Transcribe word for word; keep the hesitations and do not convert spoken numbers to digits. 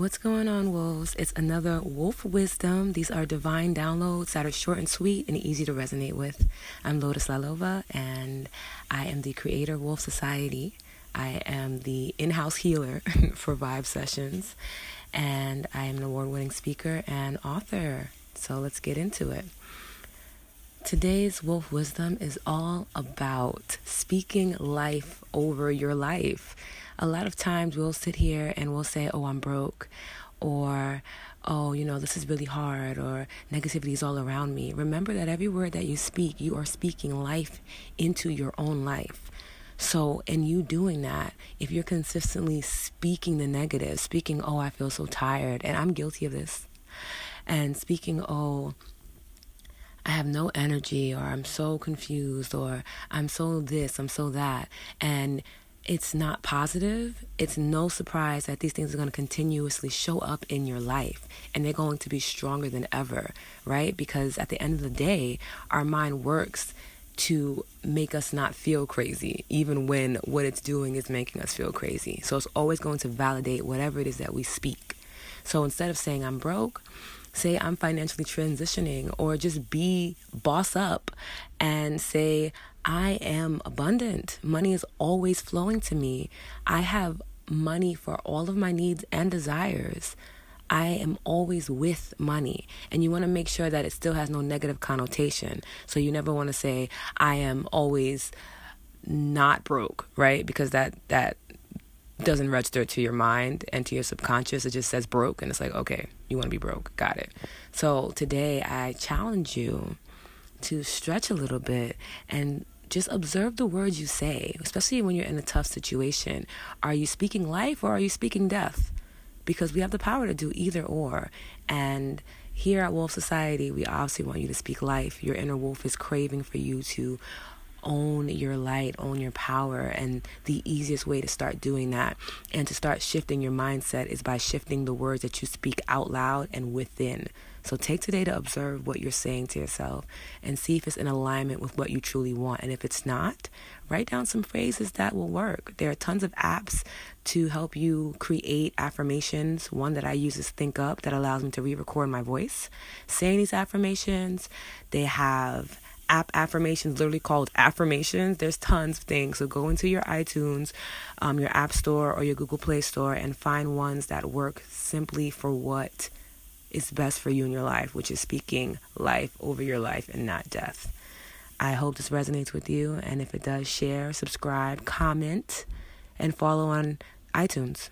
What's going on, wolves? It's another Wolf Wisdom. These are divine downloads that are short and sweet and easy to resonate with. I'm Lotus Lalova, and I am the creator of Wolf Society. I am the in-house healer for Vibe Sessions, and I am an award-winning speaker and author. So let's get into it. Today's Wolf Wisdom is all about speaking life over your life. A lot of times we'll sit here and we'll say, oh, I'm broke, or, oh, you know, this is really hard, or negativity is all around me. Remember that every word that you speak, you are speaking life into your own life. So in you doing that, if you're consistently speaking the negative, speaking, oh, I feel so tired, and I'm guilty of this, and speaking, oh, I have no energy, or I'm so confused, or I'm so this, I'm so that, and it's not positive, it's no surprise that these things are going to continuously show up in your life, and they're going to be stronger than ever, right? Because at the end of the day, our mind works to make us not feel crazy, even when what it's doing is making us feel crazy. So it's always going to validate whatever it is that we speak. So instead of saying I'm broke, say I'm financially transitioning, or just be boss up and say I am abundant. Money is always flowing to me. I have money for all of my needs and desires. I am always with money. And you want to make sure that it still has no negative connotation. So you never want to say I am always not broke, right? Because that that doesn't register to your mind and to your subconscious. It just says broke, and it's like, okay, you want to be broke. Got it. So today I challenge you to stretch a little bit and just observe the words you say, especially when you're in a tough situation. Are you speaking life or are you speaking death? Because we have the power to do either or. And here at Wolf Society, we obviously want you to speak life. Your inner wolf is craving for you to own your light, own your power. And the easiest way to start doing that and to start shifting your mindset is by shifting the words that you speak out loud and within. So take today to observe what you're saying to yourself and see if it's in alignment with what you truly want. And if it's not, write down some phrases that will work. There are tons of apps to help you create affirmations. One that I use is ThinkUp, that allows me to re-record my voice saying these affirmations. They have app affirmations, literally called affirmations. There's tons of things. So go into your iTunes, um, your App Store, or your Google Play Store and find ones that work simply for what is best for you in your life, which is speaking life over your life and not death. I hope this resonates with you. And if it does, share, subscribe, comment, and follow on iTunes.